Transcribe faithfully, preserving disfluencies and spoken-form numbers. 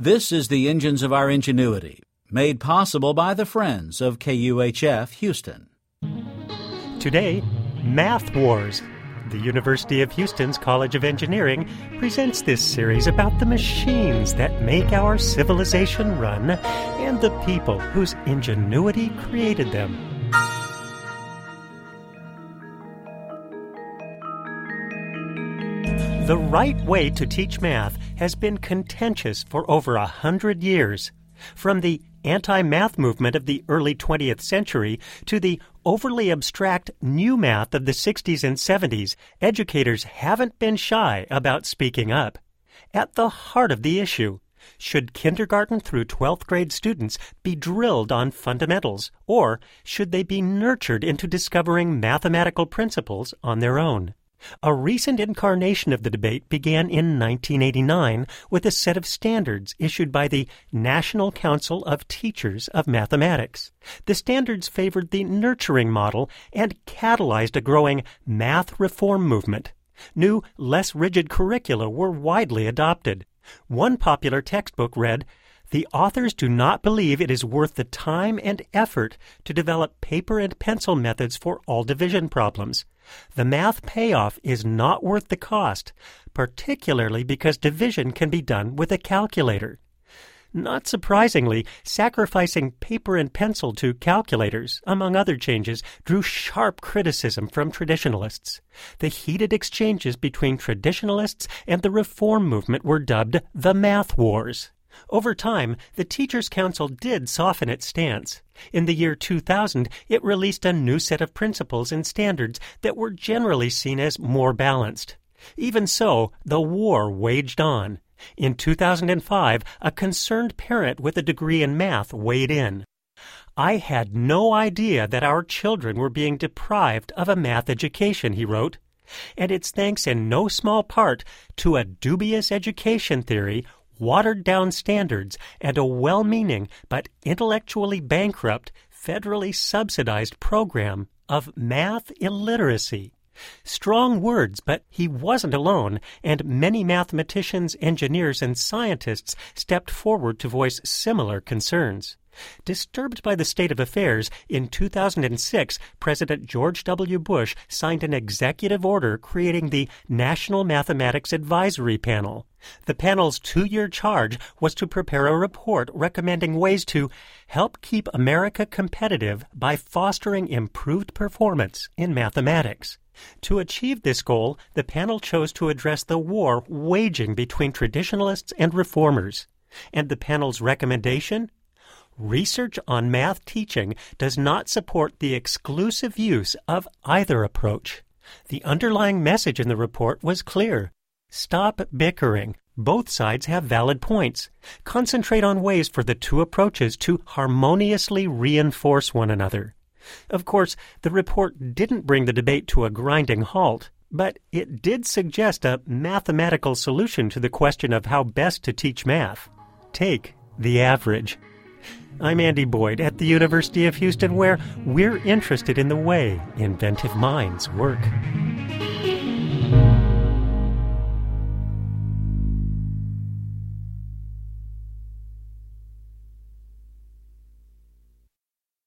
This is the Engines of Our Ingenuity, made possible by the friends of K U H F Houston. Today, Math Wars. The University of Houston's College of Engineering presents this series about the machines that make our civilization run and the people whose ingenuity created them. The right way to teach math has been contentious for over a hundred years. From the anti-math movement of the early twentieth century to the overly abstract new math of the sixties and seventies, educators haven't been shy about speaking up. At the heart of the issue, should kindergarten through twelfth grade students be drilled on fundamentals, or should they be nurtured into discovering mathematical principles on their own? A recent incarnation of the debate began in nineteen eighty-nine with a set of standards issued by the National Council of Teachers of Mathematics. The standards favored the nurturing model and catalyzed a growing math reform movement. New, less rigid curricula were widely adopted. One popular textbook read, "The authors do not believe it is worth the time and effort to develop paper and pencil methods for all division problems. The math payoff is not worth the cost, particularly because division can be done with a calculator." Not surprisingly, sacrificing paper and pencil to calculators, among other changes, drew sharp criticism from traditionalists. The heated exchanges between traditionalists and the reform movement were dubbed the Math Wars. Over time, the Teachers' Council did soften its stance. In the year two thousand, it released a new set of principles and standards that were generally seen as more balanced. Even so, the war waged on. In two thousand five, a concerned parent with a degree in math weighed in. "I had no idea that our children were being deprived of a math education," he wrote. "And it's thanks in no small part to a dubious education theory, watered-down standards, and a well-meaning but intellectually bankrupt, federally subsidized program of math illiteracy." Strong words, but he wasn't alone, and many mathematicians, engineers, and scientists stepped forward to voice similar concerns. Disturbed by the state of affairs, in two thousand six, President George W. Bush signed an executive order creating the National Mathematics Advisory Panel. The panel's two-year charge was to prepare a report recommending ways to help keep America competitive by fostering improved performance in mathematics. To achieve this goal, the panel chose to address the war waging between traditionalists and reformers. And the panel's recommendation? Research on math teaching does not support the exclusive use of either approach. The underlying message in the report was clear. Stop bickering. Both sides have valid points. Concentrate on ways for the two approaches to harmoniously reinforce one another. Of course, the report didn't bring the debate to a grinding halt, but it did suggest a mathematical solution to the question of how best to teach math. Take the average. I'm Andy Boyd at the University of Houston, where we're interested in the way inventive minds work.